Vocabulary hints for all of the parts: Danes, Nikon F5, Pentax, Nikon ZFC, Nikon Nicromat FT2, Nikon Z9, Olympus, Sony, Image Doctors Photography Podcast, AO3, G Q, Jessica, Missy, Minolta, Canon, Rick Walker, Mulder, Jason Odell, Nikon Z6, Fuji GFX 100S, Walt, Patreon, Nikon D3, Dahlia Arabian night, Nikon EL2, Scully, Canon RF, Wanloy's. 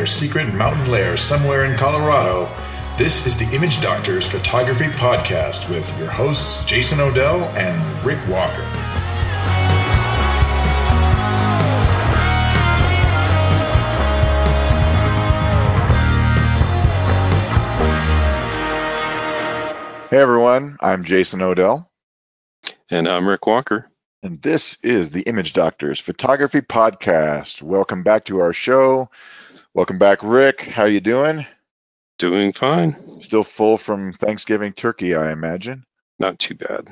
their secret mountain lair somewhere in Colorado, this is the Image Doctors Photography Podcast with your hosts, Jason Odell and Rick Walker. Hey everyone, I'm Jason Odell. And I'm Rick Walker. And this is the Image Doctors Photography Podcast. Welcome back to our show. Welcome back, Rick. How you doing? Doing fine. Still full from Thanksgiving turkey, I imagine. Not too bad.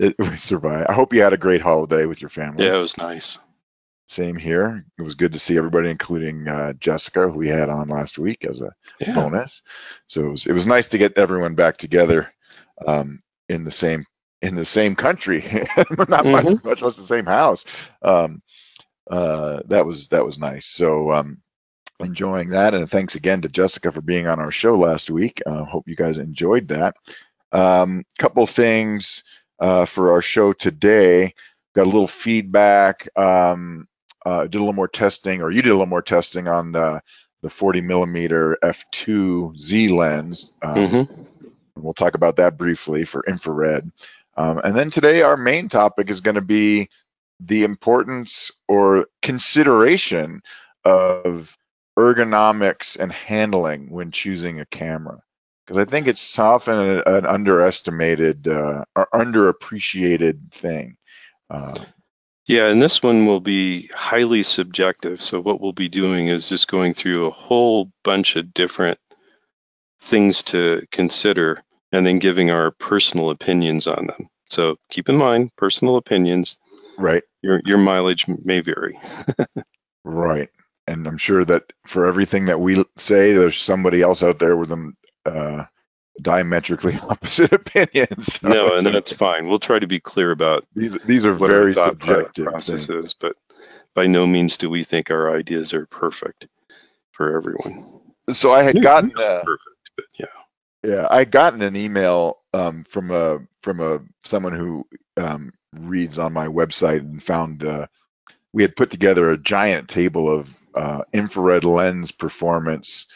We survived. I hope you had a great holiday with your family. Yeah, it was nice. Same here. It was good to see everybody, including Jessica, who we had on last week as a bonus. So it was nice to get everyone back together. In the same country, not much less the same house. That was nice. So enjoying that, and thanks again to Jessica for being on our show last week. Hope you guys enjoyed that. Couple things for our show today. Got a little feedback. You did a little more testing on the 40 millimeter f/2.0 lens. We'll talk about that briefly for infrared. And then today our main topic is going to be the importance or consideration of ergonomics and handling when choosing a camera. Because I think it's often an underestimated or underappreciated thing. Yeah, and this one will be highly subjective. So what we'll be doing is just going through a whole bunch of different things to consider, and then giving our personal opinions on them. So keep in mind, personal opinions. Right. Your mileage may vary. Right. And I'm sure that for everything that we say, there's somebody else out there with them diametrically opposite opinions. So no, and that's fine. We'll try to be clear about these are very subjective processes, but by no means do we think our ideas are perfect for everyone. So I had gotten perfect, but I gotten an email from someone who reads on my website and found we had put together a giant table of infrared lens performance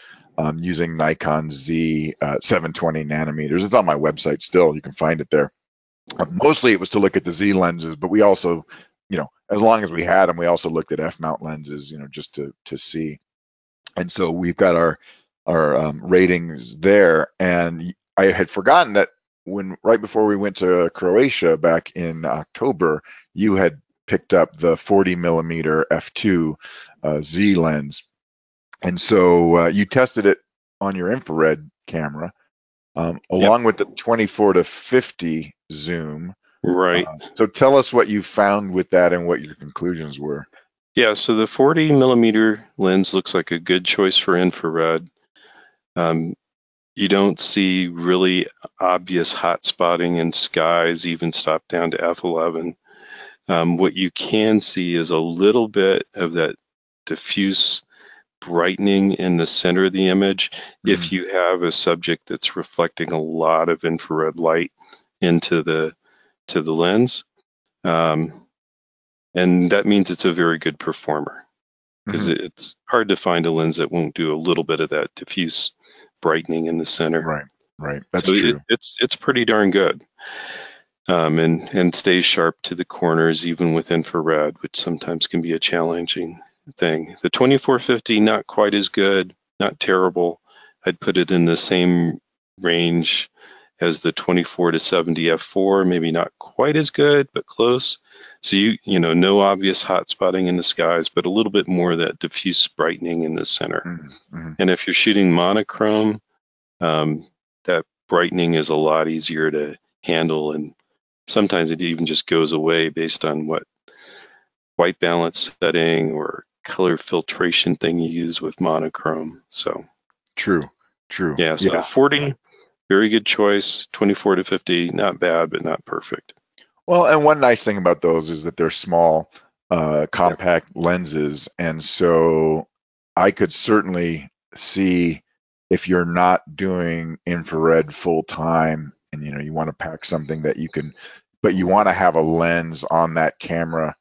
using Nikon Z 720 nanometers. It's on my website still. You can find it there. Mostly it was to look at the Z lenses, but we also, as long as we had them, we also looked at F mount lenses, just to see. And so we've got our ratings there. And I had forgotten that right before we went to Croatia back in October, you had picked up the 40 millimeter f/2.0 lens. And so you tested it on your infrared camera along with the 24 to 50 zoom. Right. So tell us what you found with that and what your conclusions were. Yeah, so the 40 millimeter lens looks like a good choice for infrared. You don't see really obvious hot spotting in skies, even stopped down to f/11. What you can see is a little bit of that diffuse brightening in the center of the image if you have a subject that's reflecting a lot of infrared light into the lens. And that means it's a very good performer, because it's hard to find a lens that won't do a little bit of that diffuse brightening in the center. Right. That's so true. It's pretty darn good, and stays sharp to the corners even with infrared, which sometimes can be a challenging thing. The 24-50 not quite as good, not terrible. I'd put it in the same range as the 24 to 70 f/4, maybe not quite as good, but close. So you no obvious hot spotting in the skies, but a little bit more of that diffuse brightening in the center. And if you're shooting monochrome, that brightening is a lot easier to handle, and sometimes it even just goes away based on what white balance setting or color filtration thing you use with monochrome. So true. Yeah. So 40, very good choice. 24 to 50, not bad, but not perfect. Well, and one nice thing about those is that they're small, compact lenses. And so I could certainly see, if you're not doing infrared full time and, you want to pack something that you can, but you want to have a lens on that camera,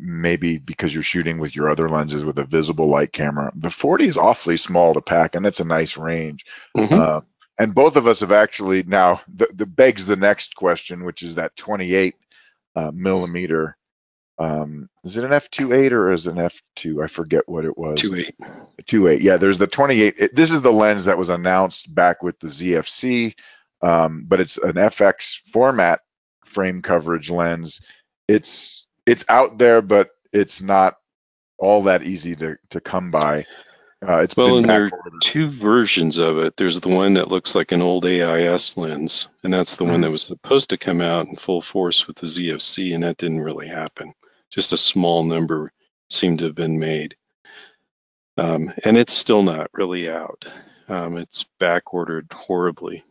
maybe because you're shooting with your other lenses with a visible light camera. The 40 is awfully small to pack, and that's a nice range. Mm-hmm. And both of us have actually now, that begs the next question, which is that 28 millimeter. Is it an f2.8 or is it an f2? I forget what it was. 2.8. Yeah, there's the 28. This is the lens that was announced back with the ZFC, but it's an FX format frame coverage lens. It's out there, but it's not all that easy to come by. It's well, and there are two versions of it. There's the one that looks like an old AIS lens, and that's the one that was supposed to come out in full force with the ZFC, and that didn't really happen. Just a small number seemed to have been made. And it's still not really out. It's back-ordered horribly.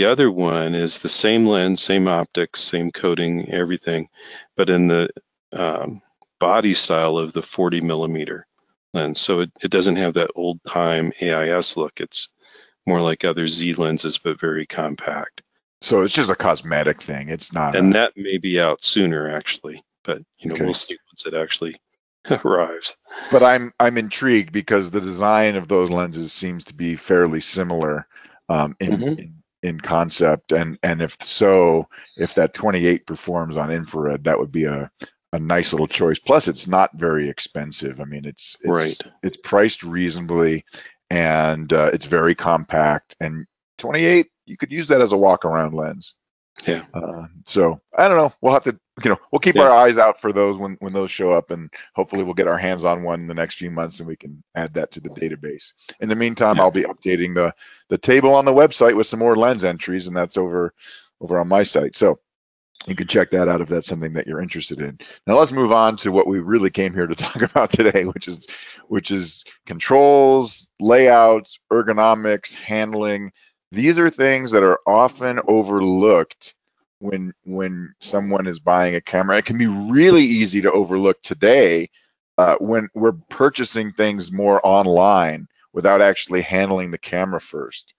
The other one is the same lens, same optics, same coating, everything, but in the body style of the 40 millimeter lens. So it doesn't have that old time AIS look. It's more like other Z lenses, but very compact. So it's just a cosmetic thing. It's not. And that may be out sooner actually, but you know, okay, we'll see once it actually arrives. But I'm intrigued because the design of those lenses seems to be fairly similar in concept. And if so, if that 28 performs on infrared, that would be a nice little choice. Plus it's not very expensive. I mean, it's right, it's priced reasonably, and it's very compact, and 28, you could use that as a walk around lens. Yeah. So I don't know, we'll have to, you know, we'll keep our eyes out for those when those show up, and hopefully we'll get our hands on one in the next few months and we can add that to the database. In the meantime, I'll be updating the table on the website with some more lens entries, and that's over on my site. So you can check that out if that's something that you're interested in. Now let's move on to what we really came here to talk about today, which is controls, layouts, ergonomics, handling. These are things that are often overlooked when someone is buying a camera. It can be really easy to overlook today when we're purchasing things more online without actually handling the camera first.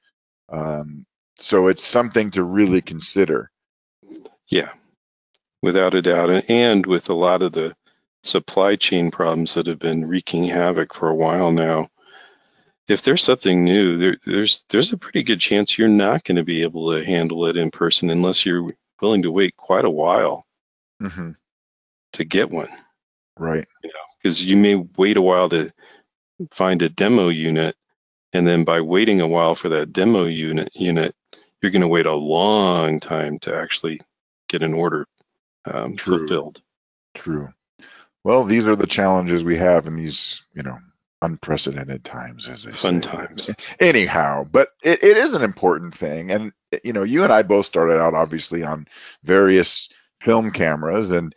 So it's something to really consider. Yeah, without a doubt. And with a lot of the supply chain problems that have been wreaking havoc for a while now, if there's something new, there's a pretty good chance you're not going to be able to handle it in person unless you're willing to wait quite a while to get one. Right. You know, because you may wait a while to find a demo unit, and then by waiting a while for that demo unit, you're going to wait a long time to actually get an order fulfilled. True. Well, these are the challenges we have in these, you know, unprecedented times, as they say. Fun times. Anyhow, but it is an important thing. And, you know, you and I both started out obviously on various film cameras, and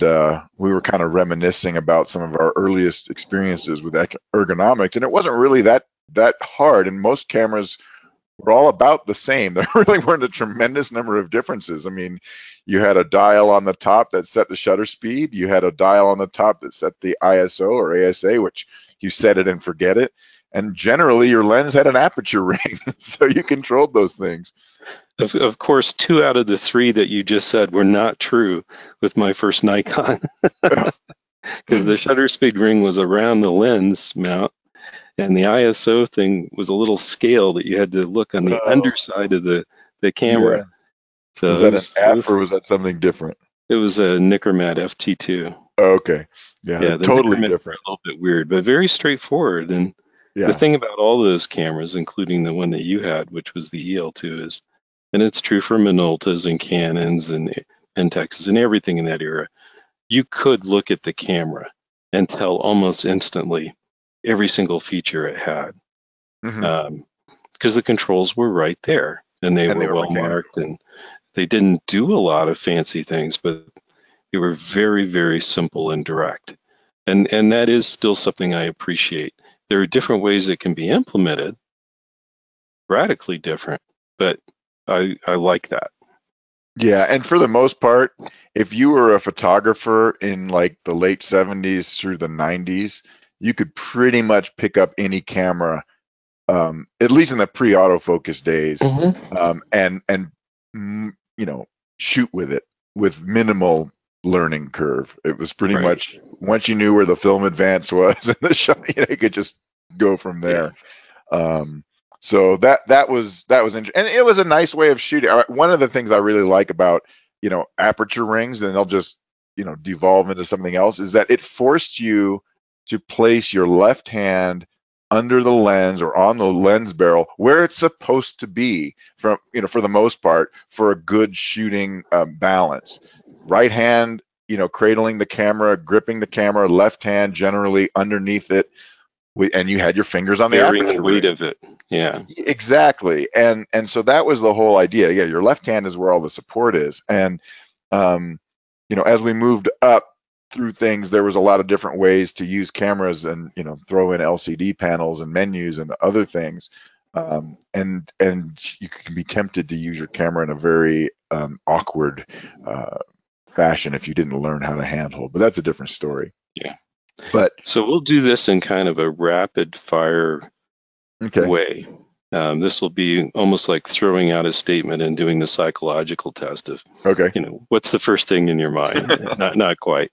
we were kind of reminiscing about some of our earliest experiences with ergonomics. And it wasn't really that hard. And most cameras were all about the same. There really weren't a tremendous number of differences. I mean, you had a dial on the top that set the shutter speed. You had a dial on the top that set the ISO or ASA, which you set it and forget it. And generally, your lens had an aperture ring, so you controlled those things. Of course, 2 out of the 3 that you just said were not true with my first Nikon, because the shutter speed ring was around the lens mount. And the ISO thing was a little scale that you had to look on the underside of the camera. Yeah. So was that an app, or was that something different? It was a Nicromat FT2. Oh, okay. Yeah totally Nicromat different. A little bit weird, but very straightforward. And the thing about all those cameras, including the one that you had, which was the EL2, is, and it's true for Minoltas and Canons and Pentaxes and everything in that era, you could look at the camera and tell almost instantly every single feature it had, because the controls were right there, and they were well marked, and they didn't do a lot of fancy things, but they were very, very simple and direct. And that is still something I appreciate. There are different ways it can be implemented, radically different, but I like that. Yeah, and for the most part, if you were a photographer in like the late 70s through the 90s, you could pretty much pick up any camera, at least in the pre-autofocus days, and you know, shoot with it. with minimal learning curve. It was pretty much once you knew where the film advance was in the shot, you could just go from there. Yeah. So that was interesting, and it was a nice way of shooting. One of the things I really like about aperture rings, and they'll just devolve into something else, is that it forced you to place your left hand under the lens or on the lens barrel where it's supposed to be, from for the most part, for a good shooting balance. Right hand cradling the camera, gripping the camera, left hand generally underneath it, and you had your fingers on the aperture weight of it. Yeah, exactly. And so that was the whole idea. Yeah, your left hand is where all the support is. And as we moved up through things, there was a lot of different ways to use cameras, and throw in LCD panels and menus and other things, and you can be tempted to use your camera in a very awkward fashion if you didn't learn how to handhold. But that's a different story. Yeah. But so we'll do this in kind of a rapid fire way. This will be almost like throwing out a statement and doing the psychological test of, what's the first thing in your mind? not quite.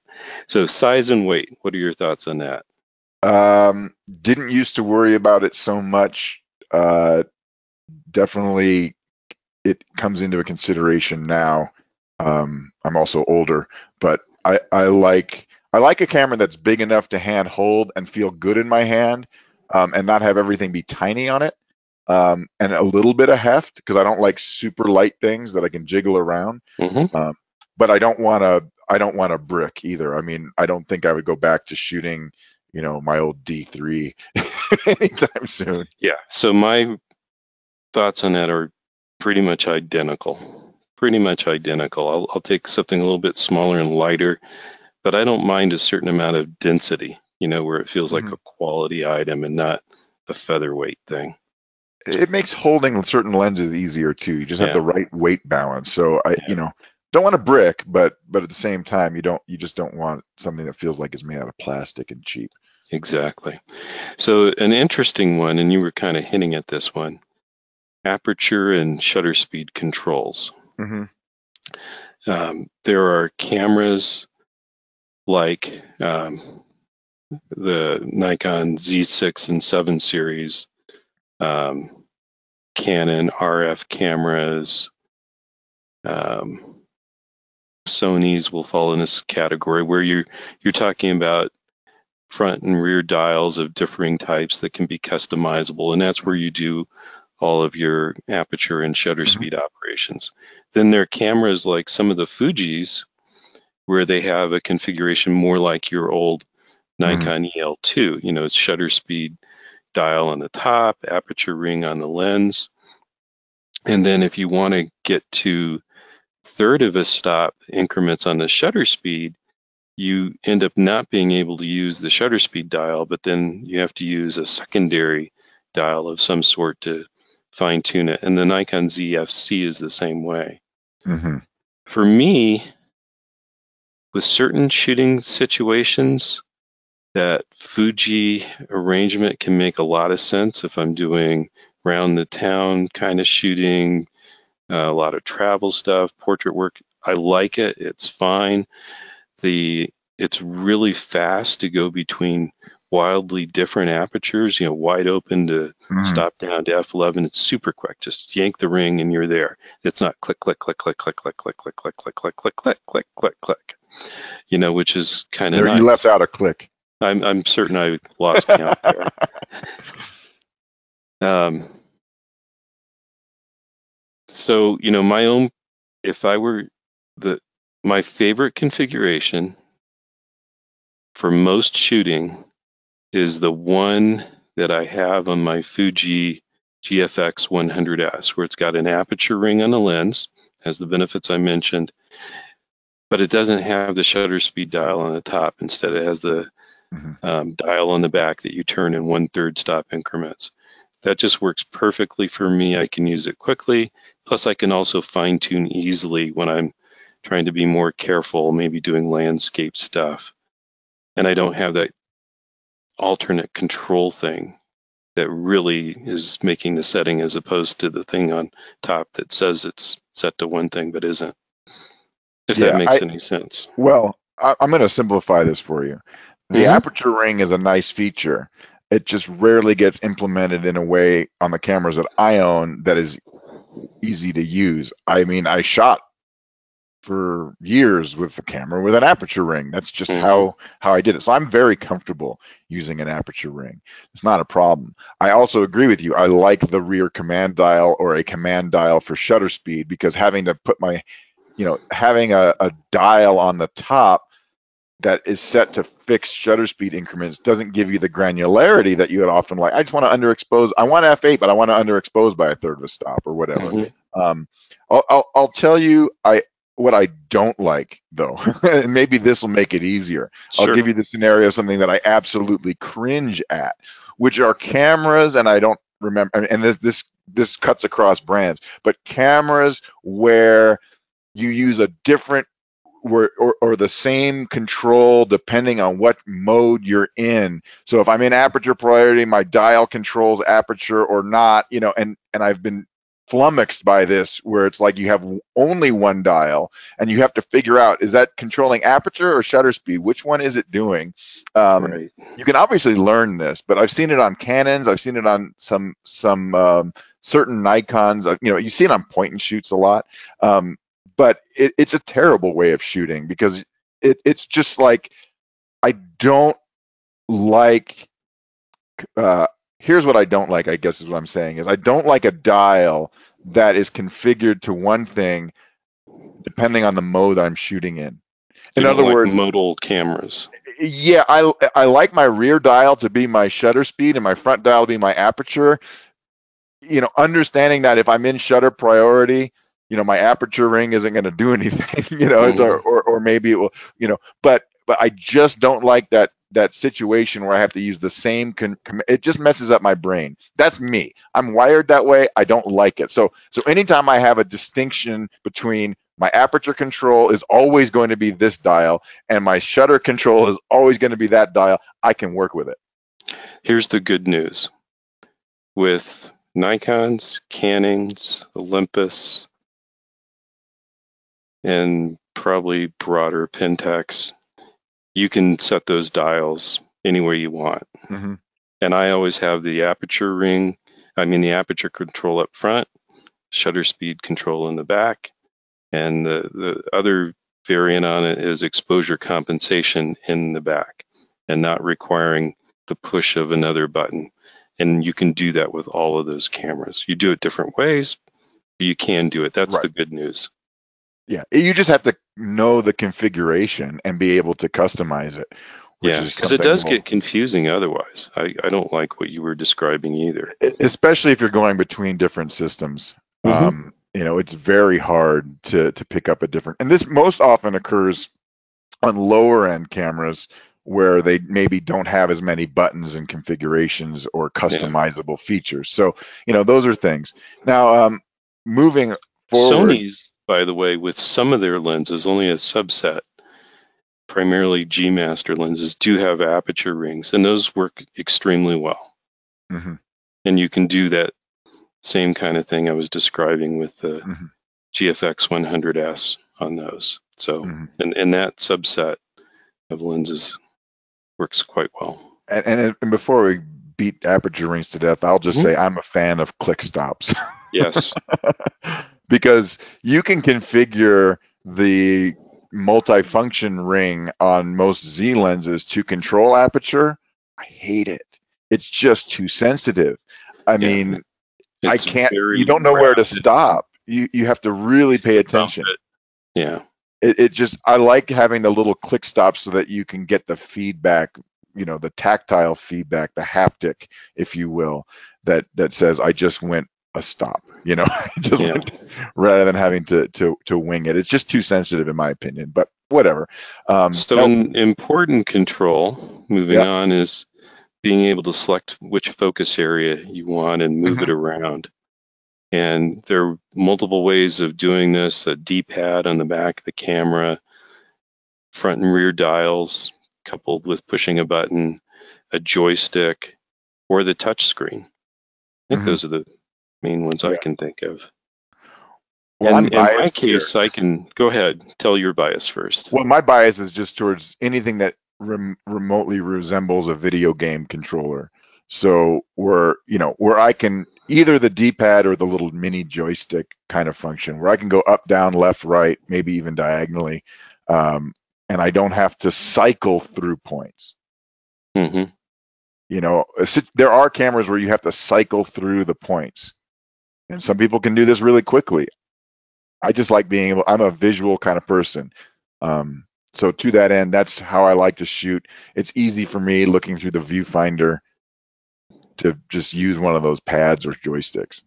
So size and weight, what are your thoughts on that? Didn't used to worry about it so much. Definitely it comes into a consideration now. I'm also older, but I like a camera that's big enough to hand hold and feel good in my hand, and not have everything be tiny on it. And a little bit of heft, because I don't like super light things that I can jiggle around. Mm-hmm. But I don't want a brick either. I mean, I don't think I would go back to shooting, my old D3 anytime soon. Yeah. So my thoughts on that are pretty much identical. I'll take something a little bit smaller and lighter, but I don't mind a certain amount of density, where it feels like a quality item and not a featherweight thing. It makes holding certain lenses easier too. You just have the right weight balance. So I don't want a brick, but at the same time, you just don't want something that feels like it's made out of plastic and cheap. Exactly. So an interesting one, and you were kind of hinting at this one, aperture and shutter speed controls. Mm-hmm. There are cameras like the Nikon Z6 and 7 series, Canon RF cameras, Sony's will fall in this category where you're talking about front and rear dials of differing types that can be customizable, and that's where you do all of your aperture and shutter speed operations. Then there are cameras like some of the Fujis where they have a configuration more like your old Nikon EL2. It's shutter speed dial on the top, aperture ring on the lens. And then if you want to get to third of a stop increments on the shutter speed, you end up not being able to use the shutter speed dial, but then you have to use a secondary dial of some sort to fine tune it. And the Nikon ZFC is the same way. Mm-hmm. For me, with certain shooting situations, that Fuji arrangement can make a lot of sense if I'm doing round the town kind of shooting, a lot of travel stuff, portrait work. I like it. It's fine. It's really fast to go between wildly different apertures, wide open to stop down to F11. It's super quick. Just yank the ring and you're there. It's not click, click, click, click, click, click, click, click, click, click, click, click, click, click, click, click, which is kind of nice. You left out a click. I'm certain I lost count there. So, my favorite configuration for most shooting is the one that I have on my Fuji GFX 100S, where it's got an aperture ring on the lens, has the benefits I mentioned, but it doesn't have the shutter speed dial on the top. Instead, it has the dial on the back that you turn in 1/3 stop increments. That just works perfectly for me. I can use it quickly. Plus, I can also fine tune easily when I'm trying to be more careful, maybe doing landscape stuff. And I don't have that alternate control thing that really is making the setting, as opposed to the thing on top that says it's set to one thing but isn't. If that makes any sense. Well, I'm going to simplify this for you. The aperture ring is a nice feature. It just rarely gets implemented in a way on the cameras that I own that is easy to use. I mean, I shot for years with the camera with an aperture ring. That's just how I did it. So I'm very comfortable using an aperture ring. It's not a problem. I also agree with you. I like the rear command dial or a command dial for shutter speed, because having to put my, you know, having a dial on the top that is set to fixed shutter speed increments doesn't give you the granularity that you would often like. I just want to underexpose. I want F8, but I want to underexpose by a third of a stop or whatever. I'll tell you, what I don't like, though, and maybe this will make it easier. Sure. I'll give you the scenario of something that I absolutely cringe at, which are cameras, and I don't remember, and this cuts across brands, but cameras where you use a different or the same control depending on what mode you're in. So if I'm in aperture priority, my dial controls aperture or not, you know, and I've been flummoxed by this, where it's like you have only one dial and you have to figure out, is that controlling aperture or shutter speed? Which one is it doing? You can obviously learn this, but I've seen it on Canons. I've seen it on some certain Nikons. You know, you see it on point and shoots a lot, but it's a terrible way of shooting, because it's just like, I don't like, here's what I don't like, I guess is what I'm saying, is I don't like a dial that is configured to one thing depending on the mode I'm shooting in. In other words, modal cameras. Yeah, I like my rear dial to be my shutter speed and my front dial to be my aperture. You know, understanding that if I'm in shutter priority, you know, my aperture ring isn't going to do anything, you know, or maybe it will, you know, but I just don't like that situation where I have to use the same, it just messes up my brain. That's me. I'm wired that way. I don't like it. So anytime I have a distinction between my aperture control is always going to be this dial and my shutter control is always going to be that dial, I can work with it. Here's the good news. With Nikons, Canons, Olympus, and probably broader Pentax, you can set those dials any way you want. And I always have the aperture control up front, shutter speed control in the back, and the other variant on it is exposure compensation in the back and not requiring the push of another button. And you can do that with all of those cameras. You do it different ways, but you can do it. That's the good news. Yeah, you just have to know the configuration and be able to customize it. Yeah, because it does get confusing otherwise. I don't like what you were describing either. Especially if you're going between different systems. You know, it's very hard to pick up a different... And this most often occurs on lower-end cameras where they maybe don't have as many buttons and configurations or customizable features. So, you know, those are things. Now, moving forward... Sony's, by the way, with some of their lenses, only a subset, primarily G Master lenses, do have aperture rings, and those work extremely well. And you can do that same kind of thing I was describing with the GFX 100S on those. So, and that subset of lenses works quite well. And before we beat aperture rings to death, I'll just say I'm a fan of click stops. Yes. Because you can configure the multifunction ring on most Z lenses to control aperture. I hate it. It's just too sensitive. I mean, I can't, you don't know where to stop. You have to really pay attention. Yeah. It just, I like having the little click stops so that you can get the feedback, you know, the tactile feedback, the haptic, if you will, that says, I just went a stop, you know, rather than having to wing it. It's just too sensitive in my opinion, but whatever. So an important control moving on is being able to select which focus area you want and move it around. And there are multiple ways of doing this, a D-pad on the back of the camera, front and rear dials coupled with pushing a button, a joystick, or the touch screen. I think those are the main ones I can think of. Well, in my case, I can go ahead, tell your bias first. Well, my bias is just towards anything that remotely resembles a video game controller. So where I can either the D-pad or the little mini joystick kind of function, where I can go up, down, left, right, maybe even diagonally, and I don't have to cycle through points. Mm-hmm. You know, there are cameras where you have to cycle through the points, and some people can do this really quickly. I just like being able, I'm a visual kind of person. So to that end, that's how I like to shoot. It's easy for me looking through the viewfinder to just use one of those pads or joysticks.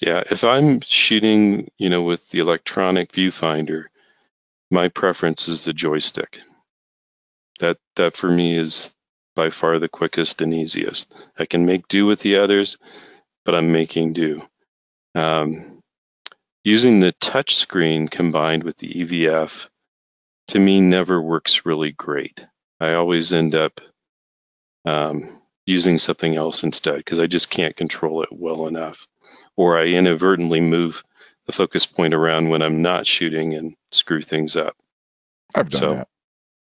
Yeah, if I'm shooting, with the electronic viewfinder, my preference is the joystick. That for me is by far the quickest and easiest. I can make do with the others, but I'm making do. Using the touch screen combined with the EVF, to me, never works really great. I always end up using something else instead, because I just can't control it well enough. Or I inadvertently move the focus point around when I'm not shooting and screw things up. I've done that.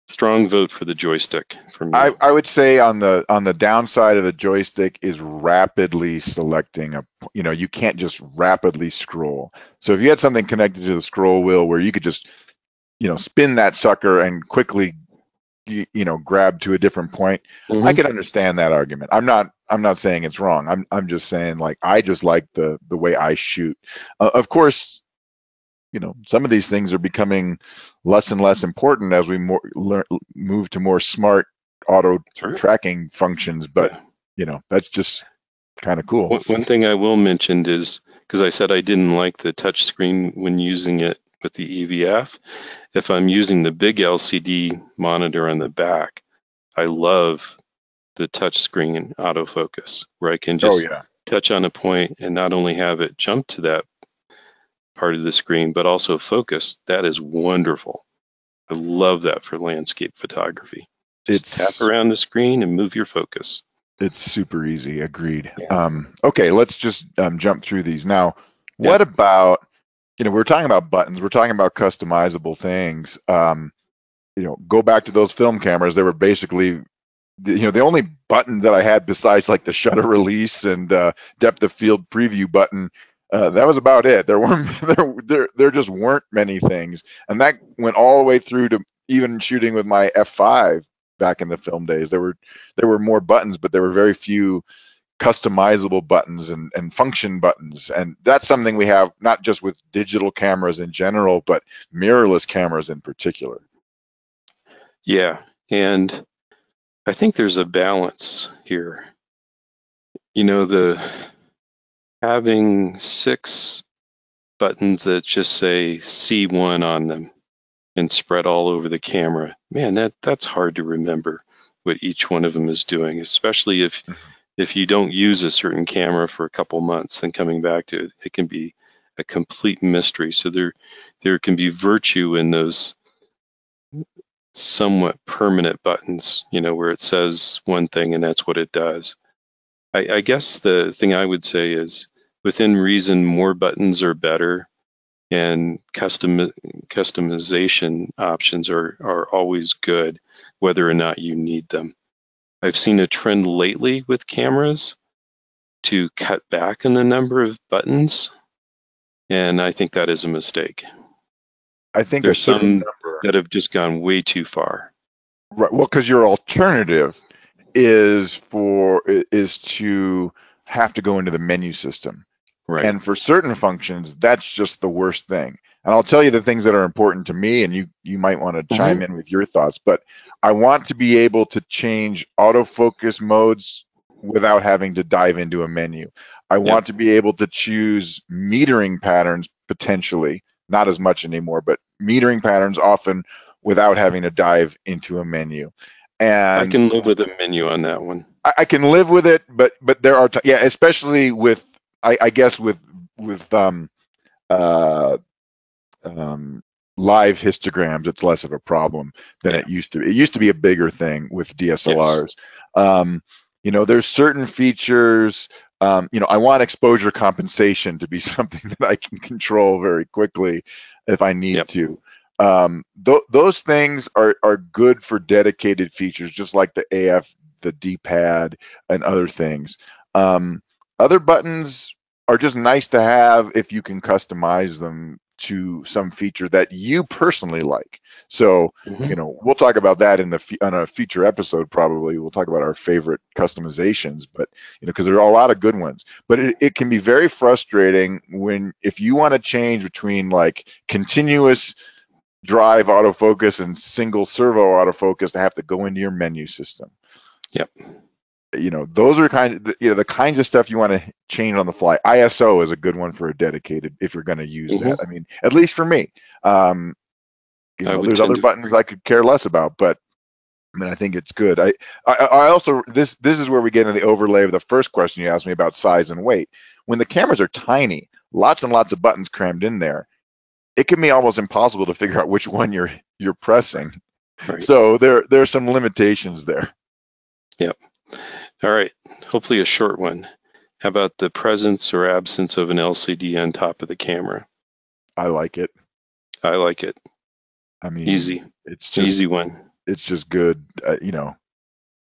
Strong vote for the joystick for me. I would say on the downside of the joystick is rapidly selecting a, you can't just rapidly scroll. So if you had something connected to the scroll wheel where you could just, spin that sucker and quickly, grab to a different point, mm-hmm. I could understand that argument. I'm not saying it's wrong. I'm just saying, like, I just like the way I shoot. Of course, some of these things are becoming less and less important as we move to more smart auto tracking functions. But, that's just kind of cool. One thing I will mention is, because I said I didn't like the touch screen when using it with the EVF, if I'm using the big LCD monitor on the back, I love the touch screen autofocus, where I can just touch on a point and not only have it jump to that part of the screen, but also focus. That is wonderful. I love that for landscape photography. Just tap around the screen and move your focus. It's super easy. Agreed. Yeah. Okay, let's just jump through these. Now, what about, we're talking about buttons, we're talking about customizable things. Go back to those film cameras. They were basically, the only button that I had besides like the shutter release and depth of field preview button, that was about it. There just weren't many things, and that went all the way through to even shooting with my F5 back in the film days. There were more buttons, but there were very few customizable buttons and function buttons, and that's something we have not just with digital cameras in general, but mirrorless cameras in particular. Yeah, and I think there's a balance here. Having 6 buttons that just say C1 on them and spread all over the camera, man, that's hard to remember what each one of them is doing, especially if you don't use a certain camera for a couple months, then coming back to it, it can be a complete mystery. So there can be virtue in those somewhat permanent buttons, where it says one thing and that's what it does. I guess the thing I would say is, within reason, more buttons are better, and customization options are always good, whether or not you need them. I've seen a trend lately with cameras to cut back on the number of buttons, and I think that is a mistake. I think there's some that have just gone way too far. Right. Well, because your alternative is to have to go into the menu system. Right. And for certain functions, that's just the worst thing. And I'll tell you the things that are important to me, and you might want to chime in with your thoughts, but I want to be able to change autofocus modes without having to dive into a menu. I want to be able to choose metering patterns, potentially, not as much anymore, but metering patterns often without having to dive into a menu. And I can live with a menu on that one. I can live with it, but there are especially with I guess with live histograms, it's less of a problem than it used to be. It used to be a bigger thing with DSLRs. There's certain features I want exposure compensation to be something that I can control very quickly if I need to. Those things are good for dedicated features, just like the AF, the D-pad, and other things. Other buttons are just nice to have if you can customize them to some feature that you personally like. So, we'll talk about that in on a future episode, probably. We'll talk about our favorite customizations, but, because there are a lot of good ones. But it can be very frustrating if you want to change between like continuous drive autofocus and single servo autofocus to have to go into your menu system. Yep. Those are the kinds of stuff you want to change on the fly. ISO is a good one for a dedicated, if you're going to use that. I mean, at least for me, there's other buttons I could care less about, but I mean, I think it's good. I also, this is where we get into the overlay of the first question you asked me about size and weight. When the cameras are tiny, lots and lots of buttons crammed in there, it can be almost impossible to figure out which one you're pressing. Right. So there are some limitations there. Yep. All right, hopefully a short one. How about the presence or absence of an LCD on top of the camera? I like it. I mean, easy. It's just easy one. It's just good,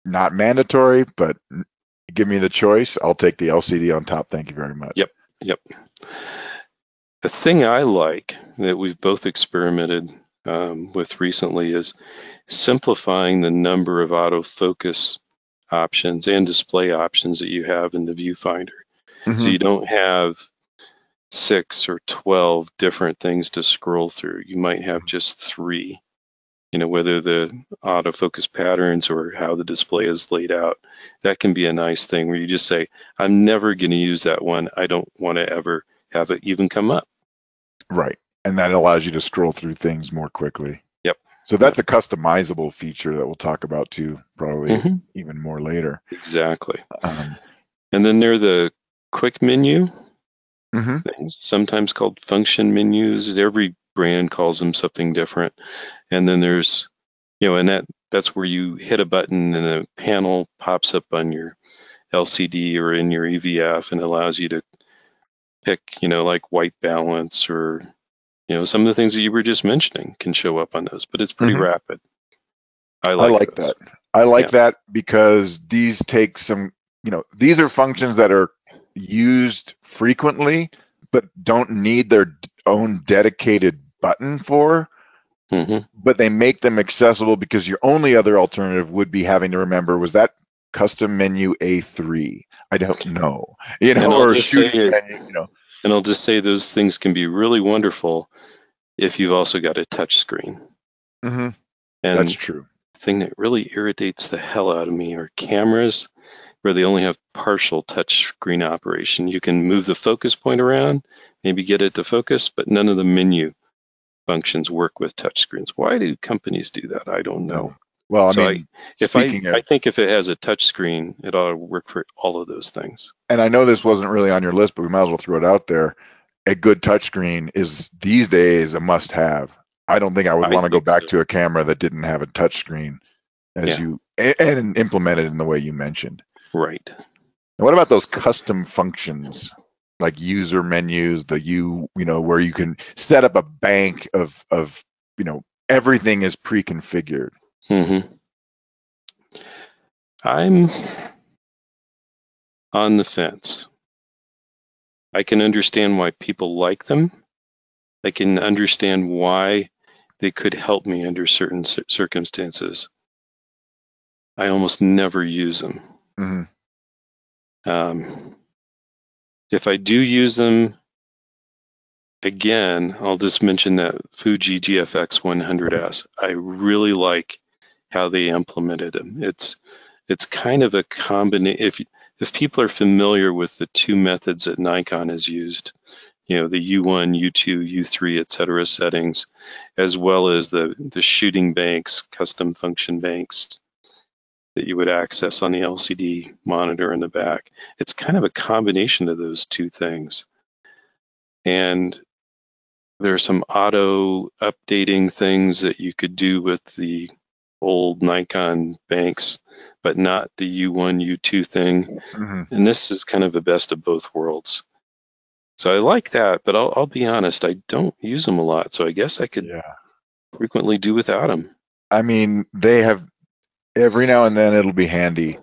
not mandatory, but give me the choice. I'll take the LCD on top. Thank you very much. Yep. The thing I like that we've both experimented with recently is simplifying the number of autofocus options and display options that you have in the viewfinder. So you don't have 6 or 12 different things to scroll through. You might have just 3, whether the autofocus patterns or how the display is laid out. That can be a nice thing where you just say, I'm never going to use that one. I don't want to ever have it even come up. Right. And that allows you to scroll through things more quickly. So that's a customizable feature that we'll talk about too, probably even more later. Exactly. And then there are the quick menu things, sometimes called function menus. Every brand calls them something different. And then there's, and that's where you hit a button and a panel pops up on your LCD or in your EVF and allows you to pick, like white balance or some of the things that you were just mentioning can show up on those, but it's pretty rapid. I like that. I like that because these take some, these are functions that are used frequently, but don't need their own dedicated button for, but they make them accessible because your only other alternative would be having to remember, was that custom menu A3? I don't know, or shooting menu, And I'll just say those things can be really wonderful if you've also got a touch screen. And that's true. The thing that really irritates the hell out of me are cameras where they only have partial touch screen operation. You can move the focus point around, maybe get it to focus, but none of the menu functions work with touch screens. Why do companies do that? I don't know. Well, I think if it has a touch screen, it ought to work for all of those things. And I know this wasn't really on your list, but we might as well throw it out there. A good touch screen is these days a must-have. I don't think I would want to go back to a camera that didn't have a touch screen, and implemented in the way you mentioned. Right. And what about those custom functions, like user menus? Where you can set up a bank of everything is pre-configured. I'm on the fence. I can understand why people like them. I can understand why they could help me under certain circumstances. I almost never use them. If I do use them, again, I'll just mention that Fuji GFX 100S. I really like how they implemented them. It's kind of a combination. If people are familiar with the two methods that Nikon has used, the U1, U2, U3, etc. settings, as well as the shooting banks, custom function banks that you would access on the LCD monitor in the back. It's kind of a combination of those two things. And there are some auto updating things that you could do with the old Nikon banks but not the U1, U2 thing. Mm-hmm. And this is kind of the best of both worlds. So I like that, but I'll be honest, I don't use them a lot. So I guess I could frequently do without them. I mean, they have, every now and then it'll be handy,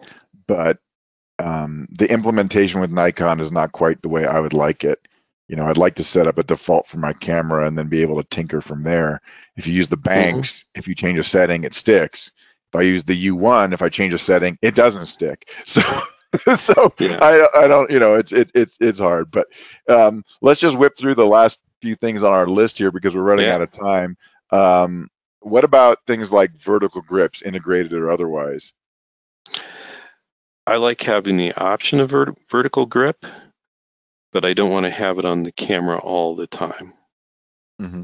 but the implementation with Nikon is not quite the way I would like it. You know, I'd like to set up a default for my camera and then be able to tinker from there. If you use the banks, if you change a setting, it sticks. If I use the U1, if I change a setting, it doesn't stick. So, I don't, you know, it's hard. But let's just whip through the last few things on our list here because we're running out of time. What about things like vertical grips, integrated or otherwise? I like having the option of vertical grip, but I don't want to have it on the camera all the time. Mm-hmm.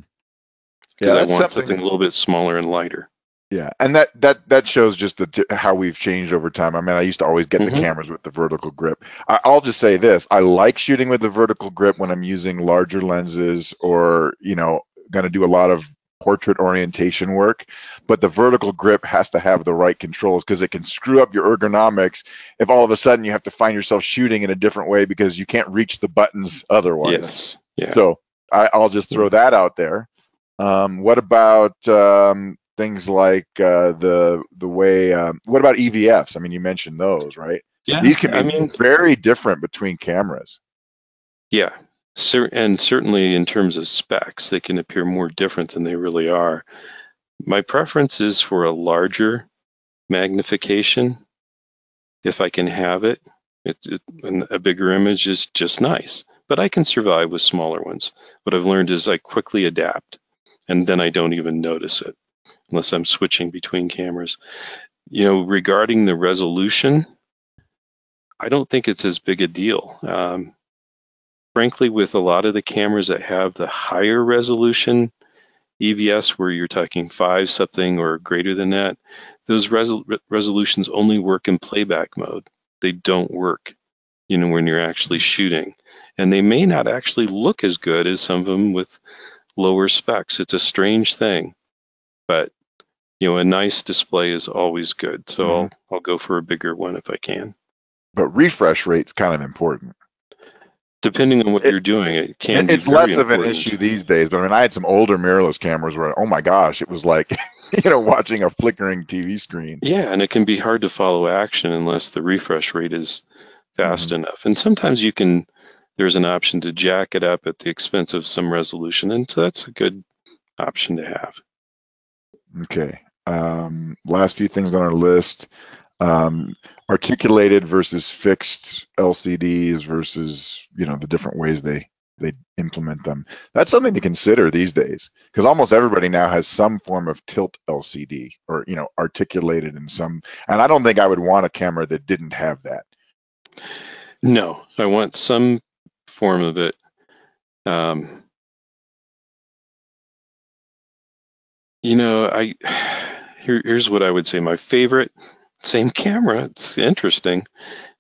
Because I want something a little bit smaller and lighter. Yeah, and that shows just how we've changed over time. I mean, I used to always get the cameras with the vertical grip. I'll just say this: I like shooting with the vertical grip when I'm using larger lenses or, you know, going to do a lot of portrait orientation work. But the vertical grip has to have the right controls because it can screw up your ergonomics if all of a sudden you have to find yourself shooting in a different way because you can't reach the buttons otherwise. Yes. Yeah. So I'll just throw that out there. What about things like the way, what about EVFs? I mean, you mentioned those, right? Yeah. These can be very different between cameras. Yeah, and certainly in terms of specs, they can appear more different than they really are. My preference is for a larger magnification, if I can have it. And a bigger image is just nice, but I can survive with smaller ones. What I've learned is I quickly adapt, and then I don't even notice it, unless I'm switching between cameras. You know, regarding the resolution, I don't think it's as big a deal. Frankly, with a lot of the cameras that have the higher resolution EVS, where you're talking 5 something or greater than that, those resolutions only work in playback mode. They don't work, you know, when you're actually shooting. And they may not actually look as good as some of them with lower specs. It's a strange thing. But, you know, a nice display is always good. So I'll go for a bigger one if I can. But refresh rate's kind of important. Depending on what you're doing, it can be very important. It's less of an issue these days. But I mean, I had some older mirrorless cameras where, oh my gosh, it was like, you know, watching a flickering TV screen. Yeah, and it can be hard to follow action unless the refresh rate is fast enough. And sometimes you can, there's an option to jack it up at the expense of some resolution. And so that's a good option to have. Okay. Last few things on our list. Articulated versus fixed LCDs versus, you know, the different ways they implement them. That's something to consider these days because almost everybody now has some form of tilt LCD or, you know, articulated in some. And I don't think I would want a camera that didn't have that. No, I want some form of it. You know, here's what I would say. My favorite, same camera. It's interesting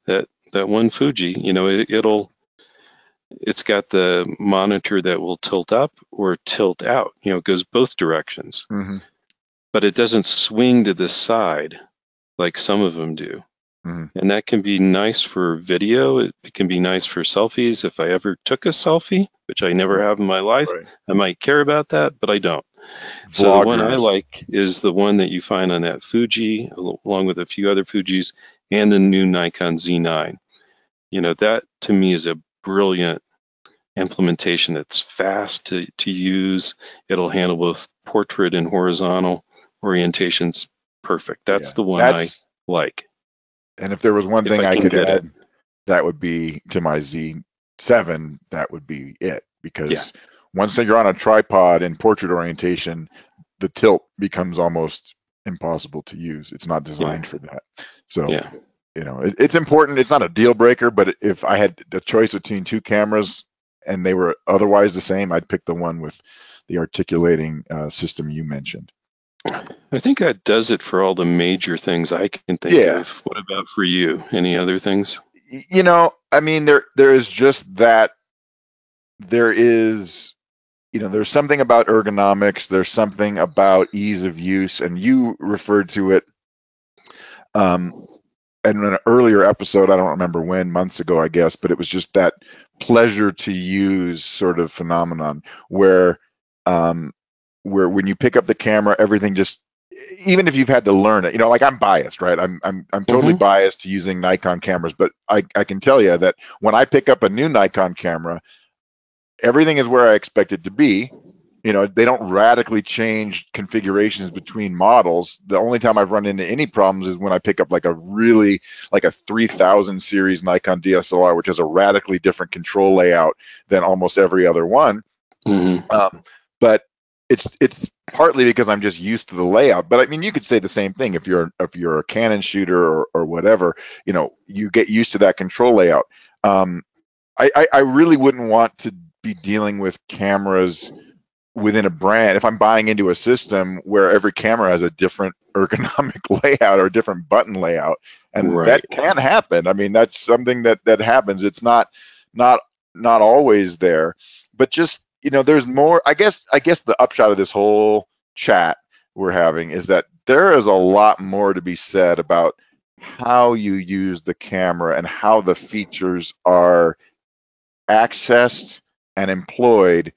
that one Fuji. You know, it's got the monitor that will tilt up or tilt out. You know, it goes both directions, but it doesn't swing to the side like some of them do. And that can be nice for video. It can be nice for selfies. If I ever took a selfie, which I never have in my life, I might care about that, but I don't. So Vloggers. The one I like is the one that you find on that Fuji, along with a few other Fujis, and the new Nikon Z9. You know, that to me is a brilliant implementation. It's fast to use. It'll handle both portrait and horizontal orientations. Perfect. That's the one I like. And if there was one thing I could add, that would be to my Z7. That would be it, because once you're on a tripod in portrait orientation, the tilt becomes almost impossible to use. It's not designed for that. So, you know, it's important. It's not a deal breaker, but if I had a choice between two cameras and they were otherwise the same, I'd pick the one with the articulating system you mentioned. I think that does it for all the major things I can think of. What about for you? Any other things? You know, I mean, there is just that. There is, you know, there's something about ergonomics. There's something about ease of use, and you referred to it in an earlier episode, I don't remember when, months ago, I guess, but it was just that pleasure to use sort of phenomenon where when you pick up the camera, everything just, even if you've had to learn it, you know, like I'm biased, right? I'm totally biased to using Nikon cameras, but I can tell you that when I pick up a new Nikon camera, everything is where I expect it to be. You know, they don't radically change configurations between models. The only time I've run into any problems is when I pick up like a 3000 series Nikon DSLR, which has a radically different control layout than almost every other one. Mm-hmm. But it's partly because I'm just used to the layout. But I mean, you could say the same thing if you're a Canon shooter or whatever. You know, you get used to that control layout. I really wouldn't want to be dealing with cameras within a brand, if I'm buying into a system where every camera has a different ergonomic layout or a different button layout, and right. That can happen. I mean, that's something that happens. It's not always there, but just, you know, there's more. I guess the upshot of this whole chat we're having is that there is a lot more to be said about how you use the camera and how the features are accessed and employed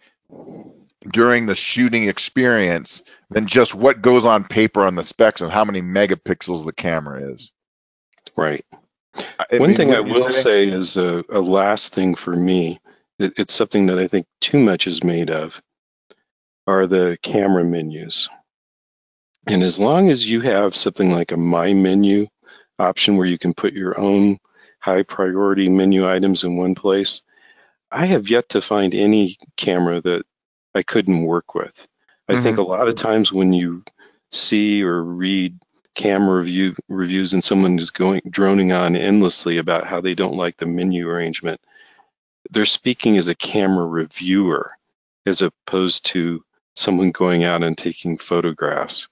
during the shooting experience than just what goes on paper on the specs and how many megapixels the camera is. Right. One thing I will say is a last thing for me. It's something that I think too much is made of are the camera menus. And as long as you have something like a My Menu option where you can put your own high priority menu items in one place, I have yet to find any camera that I couldn't work with. I think a lot of times when you see or read camera reviews and someone is droning on endlessly about how they don't like the menu arrangement, they're speaking as a camera reviewer as opposed to someone going out and taking photographs.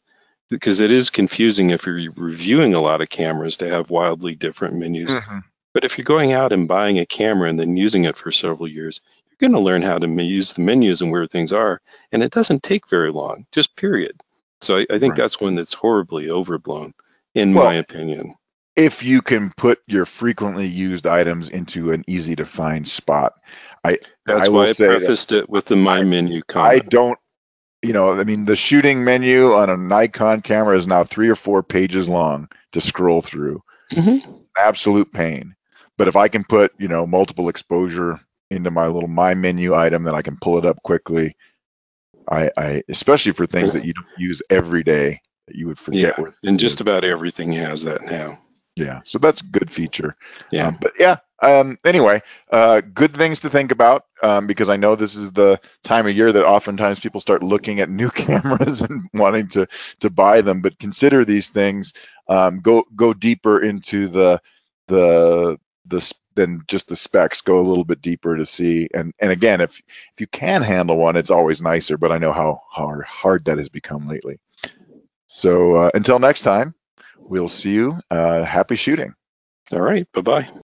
Because it is confusing if you're reviewing a lot of cameras to have wildly different menus. Mm-hmm. But if you're going out and buying a camera and then using it for several years, going to learn how to use the menus and where things are, and it doesn't take very long, just period. So I think that's one that's horribly overblown, in my opinion. If you can put your frequently used items into an easy to find spot, that's why I prefaced it with the My Menu comment. The shooting menu on a Nikon camera is now 3 or 4 pages long to scroll through. Mm-hmm. Absolute pain. But if I can put, multiple exposure into my little My Menu item that I can pull it up quickly. I especially for things that you don't use every day that you would forget. Yeah, and just about everything has that now. Yeah, so that's a good feature. Yeah, anyway, good things to think about because I know this is the time of year that oftentimes people start looking at new cameras and wanting to buy them. But consider these things. Go deeper into the than just the specs, go a little bit deeper to see. And again, if you can handle one, it's always nicer, but I know how hard that has become lately. So until next time, we'll see you. Happy shooting. All right. Bye-bye.